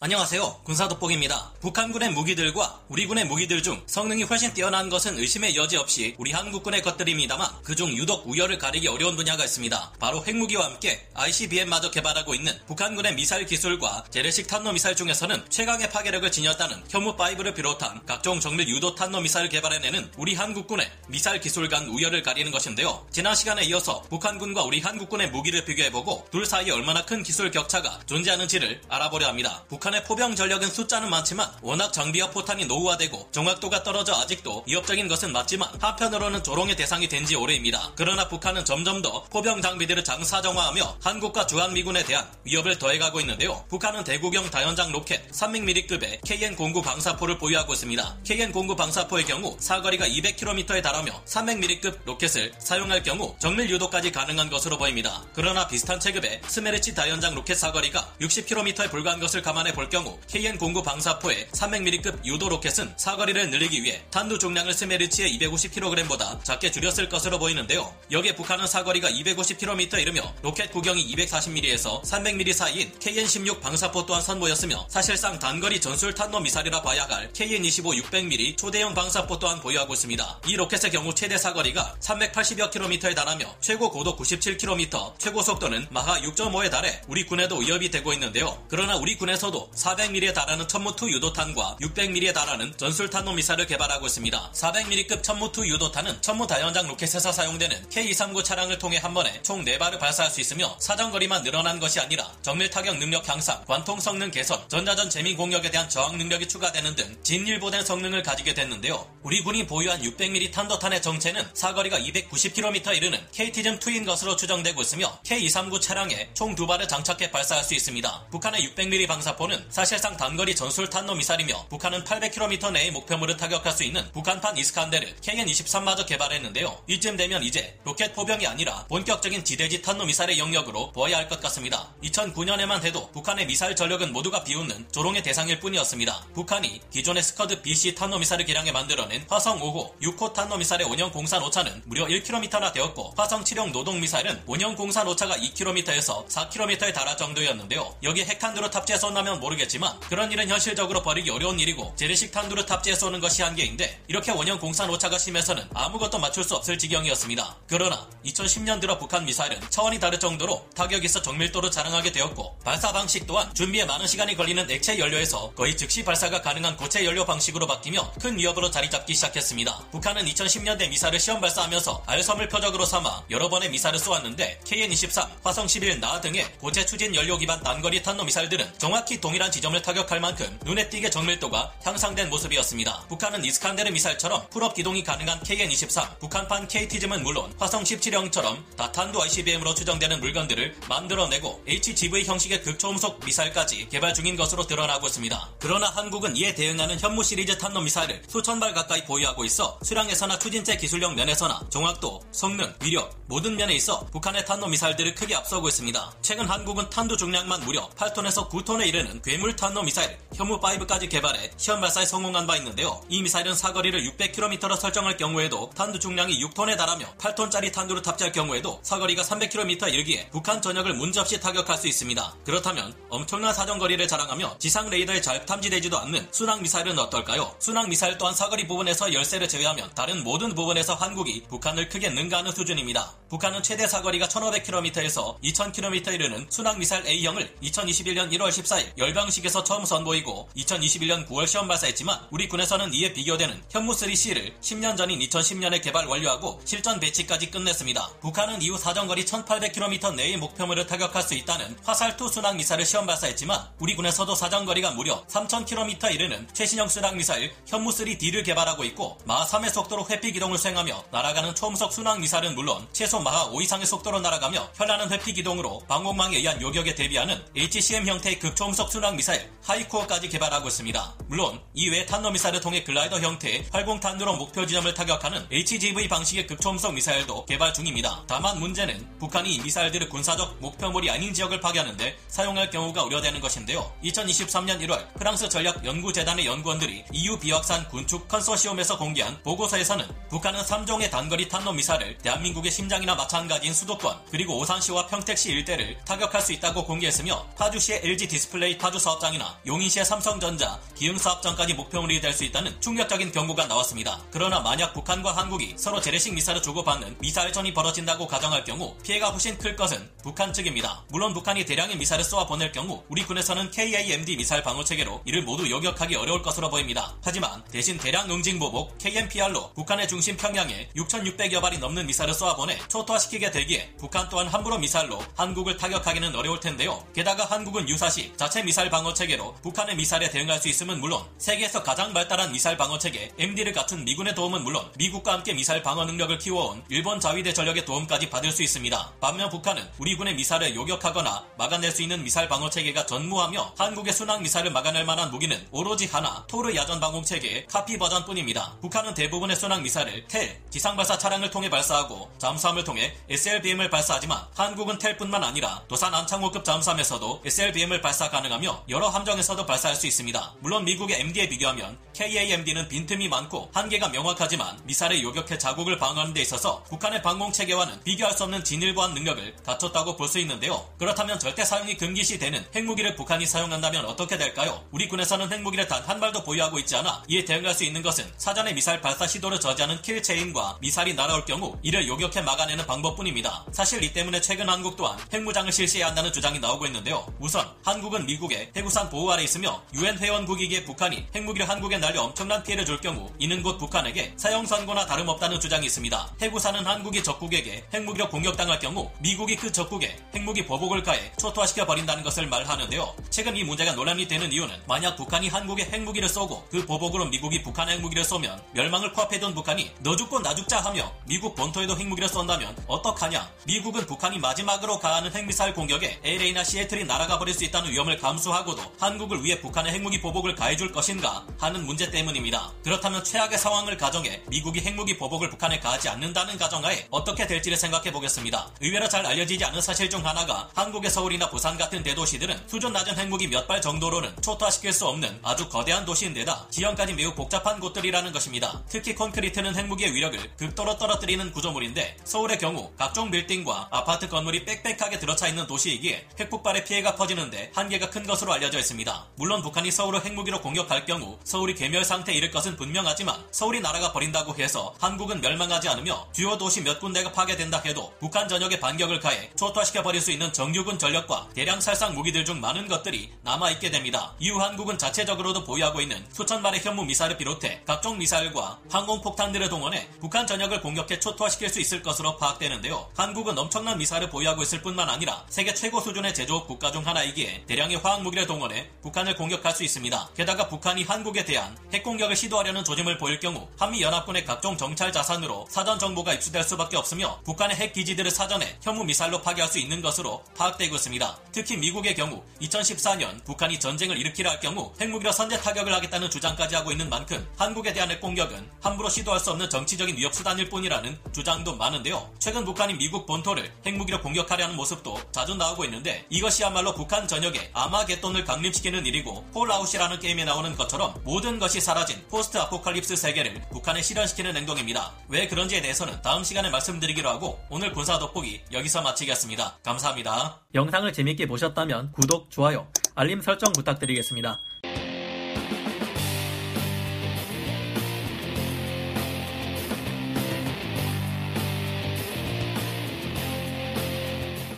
안녕하세요. 군사돋보기입니다. 북한군의 무기들과 우리군의 무기들 중 성능이 훨씬 뛰어난 것은 의심의 여지 없이 우리 한국군의 것들입니다만 그중 유독 우열을 가리기 어려운 분야가 있습니다. 바로 핵무기와 함께 ICBM마저 개발하고 있는 북한군의 미사일 기술과 재래식 탄도미사일 중에서는 최강의 파괴력을 지녔다는 현무5를 비롯한 각종 정밀 유도 탄도미사일 개발해내는 우리 한국군의 미사일 기술 간 우열을 가리는 것인데요. 지난 시간에 이어서 북한군과 우리 한국군의 무기를 비교해보고 둘 사이에 얼마나 큰 기술 격차가 존재하는지를 알아보려 합니다. 북한 포병 전력은 숫자는 많지만 워낙 장비와 포탄이 노후화되고 정확도가 떨어져 아직도 위협적인 것은 맞지만 한편으로는 조롱의 대상이 된 지 오래입니다. 그러나 북한은 점점 더 포병 장비들을 장사정화하며 한국과 주한미군에 대한 위협을 더해가고 있는데요. 북한은 대구경 다연장 로켓 300mm급의 KN-09 방사포를 보유하고 있습니다. KN-09 방사포의 경우 사거리가 200km에 달하며 300mm급 로켓을 사용할 경우 정밀 유도까지 가능한 것으로 보입니다. 그러나 비슷한 체급의 스메르치 다연장 로켓 사거리가 60km에 불과한 것을 감안해 볼 경우 KN-09 방사포의 300mm급 유도 로켓은 사거리를 늘리기 위해 탄두 중량을 스메르치의 250kg보다 작게 줄였을 것으로 보이는데요. 여기에 북한은 사거리가 250km에 이르며 로켓 구경이 240mm에서 300mm 사이인 KN-16 방사포 또한 선보였으며 사실상 단거리 전술 탄도 미사일이라 봐야 할 KN-25 600mm 초대형 방사포 또한 보유하고 있습니다. 이 로켓의 경우 최대 사거리가 380여 km에 달하며 최고 고도 97km, 최고 속도는 마하 6.5에 달해 우리 군에도 위협이 되고 있는데요. 그러나 우리 군에서도 400mm에 달하는 천무2 유도탄과 600mm에 달하는 전술탄도미사일을 개발하고 있습니다. 400mm급 천무2 유도탄은 천무 다연장 로켓에서 사용되는 K-239 차량을 통해 한 번에 총 4발을 발사할 수 있으며 사정거리만 늘어난 것이 아니라 정밀 타격 능력 향상, 관통 성능 개선, 전자전 재민 공격에 대한 저항 능력이 추가되는 등 진일보된 성능을 가지게 됐는데요. 우리 군이 보유한 600mm 탄도탄의 정체는 사거리가 290km 이르는 KT즘2인 것으로 추정되고 있으며 K-239 차량에 총 2발을 장착해 발사할 수 있습니다. 북한의 600mm 방사포는 사실상 단거리 전술 탄도미사일이며 북한은 800km 내의 목표물을 타격할 수 있는 북한판 이스칸데르 KN-23마저 개발했는데요. 이쯤 되면 이제 로켓 포병이 아니라 본격적인 지대지 탄도미사일의 영역으로 보아야 할 것 같습니다. 2009년에만 해도 북한의 미사일 전력은 모두가 비웃는 조롱의 대상일 뿐이었습니다. 북한이 기존의 스커드 BC 탄도미사일을 기량해 만들어낸 화성 5호, 6호 탄도미사일의 원형 공산 오차는 무려 1km나 되었고 화성 7형 노동미사일은 원형 공산 오차가 2km에서 4km에 달할 정도였는데요. 여기에 핵탄두로 탑재해 쏜다면 모르겠지만 그런 일은 현실적으로 벌이기 어려운 일이고 재래식 탄두를 탑재해 쏘는 것이 한계인데 이렇게 원형 공산 오차가 심해서는 아무것도 맞출 수 없을 지경이었습니다. 그러나 2010년 들어 북한 미사일은 차원이 다를 정도로 타격이 있어 정밀도로 자랑하게 되었고 발사 방식 또한 준비에 많은 시간이 걸리는 액체 연료에서 거의 즉시 발사가 가능한 고체 연료 방식으로 바뀌며 큰 위협으로 자리 잡기 시작했습니다. 북한은 2010년대 미사일을 시험 발사하면서 알섬을 표적으로 삼아 여러 번의 미사일을 쏘았는데 KN-23, 화성 11, 나하 등의 고체 추진 연료 기반 단거리 탄도 미사일들은 정확히 동일한 지점을 타격할 만큼 눈에 띄게 정밀도가 향상된 모습이었습니다. 북한은 이스칸데르 미사일처럼 풀업 기동이 가능한 KN-23, 북한판 KT즘은 물론 화성 17형처럼 다탄두 ICBM으로 추정되는 물건들을 만들어내고 HGV 형식의 극초음속 미사일까지 개발 중인 것으로 드러나고 있습니다. 그러나 한국은 이에 대응하는 현무 시리즈 탄도 미사일을 수천 발 가까이 보유하고 있어 수량에서나 추진체 기술력 면에서나 정확도, 성능, 위력 모든 면에 있어 북한의 탄도 미사일들을 크게 앞서고 있습니다. 최근 한국은 탄두 중량만 무려 8톤에서 9톤에 이르는 괴물 탄도 미사일 현무5까지 개발해 시험 발사에 성공한 바 있는데요. 이 미사일은 사거리를 600km로 설정할 경우에도 탄두 중량이 6톤에 달하며 8톤짜리 탄두를 탑재할 경우에도 사거리가 300km에 이르기에 북한 전역을 문제없이 타격할 수 있습니다. 그렇다면 엄청난 사정거리를 자랑하며 지상 레이더에 잘 탐지되지도 않는 순항 미사일은 어떨까요? 순항 미사일 또한 사거리 부분에서 열세를 제외하면 다른 모든 부분에서 한국이 북한을 크게 능가하는 수준입니다. 북한은 최대 사거리가 1500km에서 2000km에 이르는 순항 미사일 A형을 2021년 1월 14일 열방식에서 처음 선보이고 2021년 9월 시험 발사했지만 우리 군에서는 이에 비교되는 현무3C를 10년 전인 2010년에 개발 완료하고 실전 배치까지 끝냈습니다. 북한은 이후 사정거리 1800km 내의 목표물을 타격할 수 있다는 화살2 순항미사를 시험 발사했지만 우리 군에서도 사정거리가 무려 3000km 이르는 최신형 순항미사일 현무3D를 개발하고 있고 마하 3의 속도로 회피기동을 수행하며 날아가는 초음속 순항미사일은 물론 최소 마하 5 이상의 속도로 날아가며 현란한 회피기동으로 방공망에 의한 요격에 대비하는 HCM 형태의 극초음속 순항미사일 탄도전방 미사일 하이코어까지 개발하고 있습니다. 물론 이외 탄도 미사일을 통해 글라이더 형태의 활공탄도로 목표 지점을 타격하는 HGV 방식의 극초음속 미사일도 개발 중입니다. 다만 문제는 북한이 미사일들을 군사적 목표물이 아닌 지역을 파괴하는데 사용할 경우가 우려되는 것인데요. 2023년 1월 프랑스 전략연구재단의 연구원들이 EU 비확산 군축 컨소시엄에서 공개한 보고서에서는 북한은 3종의 단거리 탄도 미사일을 대한민국의 심장이나 마찬가지인 수도권 그리고 오산시와 평택시 일대를 타격할 수 있다고 공개했으며 파주시의 LG 디스플레이 파주 사업장이나 용인시의 삼성전자 기흥 사업장까지 목표물이 될 수 있다는 충격적인 경고가 나왔습니다. 그러나 만약 북한과 한국이 서로 재래식 미사일을 주고받는 미사일전이 벌어진다고 가정할 경우 피해가 훨씬 클 것은 북한 측입니다. 물론 북한이 대량의 미사일을 쏘아 보낼 경우 우리 군에서는 KAMD 미사일 방어 체계로 이를 모두 요격하기 어려울 것으로 보입니다. 하지만 대신 대량 응징보복 KMPR로 북한의 중심 평양에 6,600여 발이 넘는 미사일을 쏘아 보내 초토화시키게 되기에 북한 또한 함부로 미사일로 한국을 타격하기는 어려울 텐데요. 게다가 한국은 유사시 자체 미사일 방어 체계로 북한의 미사일에 대응할 수 있음은 물론 세계에서 가장 발달한 미사일 방어 체계 MD를 갖춘 미군의 도움은 물론 미국과 함께 미사일 방어 능력을 키워온 일본 자위대 전력의 도움까지 받을 수 있습니다. 반면 북한은 우리 군의 미사일을 요격하거나 막아낼 수 있는 미사일 방어 체계가 전무하며 한국의 순항 미사일을 막아낼 만한 무기는 오로지 하나 토르 야전 방공 체계의 카피 버전뿐입니다. 북한은 대부분의 순항 미사일을 텔 지상 발사 차량을 통해 발사하고 잠수함을 통해 SLBM을 발사하지만 한국은 텔뿐만 아니라 도산 안창호급 잠수함에서도 SLBM을 발사 가능하며 여러 함정에서도 발사할 수 있습니다. 물론 미국의 MD에 비교하면 KAMD는 빈틈이 많고 한계가 명확하지만 미사일의 요격해 자국을 방어하는 데 있어서 북한의 방공체계와는 비교할 수 없는 진일보한 능력을 갖췄다고 볼 수 있는데요. 그렇다면 절대 사용이 금기시되는 핵무기를 북한이 사용한다면 어떻게 될까요? 우리 군에서는 핵무기를 단 한 발도 보유하고 있지 않아 이에 대응할 수 있는 것은 사전에 미사일 발사 시도를 저지하는 킬체인과 미사일이 날아올 경우 이를 요격해 막아내는 방법뿐입니다. 사실 이 때문에 최근 한국 또한 핵무장을 실시해야 한다는 주장이 나오고 있는데요. 우선 한국은 미국의 해구산 보호 아래 있으며 UN 회원국이기에 북한이 핵무기를 한국에 날려 엄청난 피해를 줄 경우 이는 곧 북한에게 사형 선고나 다름없다는 주장이 있습니다. 해구사는 한국이 적국에게 핵무기로 공격당할 경우 미국이 그 적국에 핵무기 보복을 가해 초토화시켜 버린다는 것을 말하는데요. 최근 이 문제가 논란이 되는 이유는 만약 북한이 한국에 핵무기를 쏘고 그 보복으로 미국이 북한에 핵무기를 쏘면 명망을 코앞에 둔 북한이 너 죽고 나 죽자 하며 미국 본토에도 핵무기를 쏜다면 어떡하냐? 미국은 북한이 마지막으로 가하는 핵미사일 공격에 LA나 시애틀이 날아가 버릴 수 있다는 위험을 감수하고도 한국을 위해 북한의 핵무기 보복을 가해줄 것인가 하는 문제 때문입니다. 그렇다면 최악의 상황을 가정해 미국이 핵무기 보복을 북한에 가하지 않는다는 가정하에 어떻게 될지를 생각해보겠습니다. 의외로 잘 알려지지 않은 사실 중 하나가 한국의 서울이나 부산 같은 대도시들은 수준 낮은 핵무기 몇 발 정도로는 초토화시킬 수 없는 아주 거대한 도시인데다 지형까지 매우 복잡한 곳들이라는 것입니다. 특히 콘크리트는 핵무기의 위력을 극도로 떨어뜨리는 구조물인데 서울의 경우 각종 빌딩과 아파트 건물이 빽빽하게 들어차있는 도시이기에 핵폭발의 피해가 퍼지는데 한계가 큰 것으로 알려져 있습니다. 물론 북한이 서울을 핵무기로 공격할 경우 서울이 괴멸 상태에 이를 것은 분명하지만 서울이 날아가 버린다고 해서 한국은 멸망하지 않으며 주요 도시 몇 군데가 파괴된다 해도 북한 전역에 반격을 가해 초토화시켜 버릴 수 있는 정규군 전력과 대량 살상 무기들 중 많은 것들이 남아있게 됩니다. 이후 한국은 자체적으로도 보유하고 있는 수천 발의 현무 미사일을 비롯해 각종 미사일과 항공폭탄들을 동원해 북한 전역을 공격해 초토화시킬 수 있을 것으로 파악되는데요. 한국은 엄청난 미사일을 보유하고 있을 뿐만 아니라 세계 최고 수준의 제조업 국가 중 하나이기에 대량의 화학무기를 동원해 북한을 공격할 수 있습니다. 게다가 북한이 한국에 대한 핵공격을 시도하려는 조짐을 보일 경우 한미연합군의 각종 정찰 자산으로 사전 정보가 입수될 수밖에 없으며 북한의 핵기지들을 사전에 현무 미사일로 파괴할 수 있는 것으로 파악되고 있습니다. 특히 미국의 경우 2014년 북한이 전쟁을 일으키려 할 경우 핵무기로 선제 타격을 하겠다는 주장까지 하고 있는 만큼 한국에 대한 핵공격은 함부로 시도할 수 없는 정치적인 위협 수단일 뿐이라는 주장도 많은데요. 최근 북한이 미국 본토를 핵무기로 공격하려는 모습도 자주 나오고 있는데 이것이야말로 북한 전역에 아마겟돈을 강림시키는 일이고 폴아웃이라는 게임에 나오는 것처럼 모든 것이 사라진 포스트 아포칼립스 세계를 북한에 실현시키는 행동입니다. 왜 그런지에 대해서는 다음 시간에 말씀드리기로 하고 오늘 군사 돋보기 여기서 마치겠습니다. 감사합니다. 영상을 재밌게 보셨다면 구독, 좋아요, 알림 설정 부탁드리겠습니다.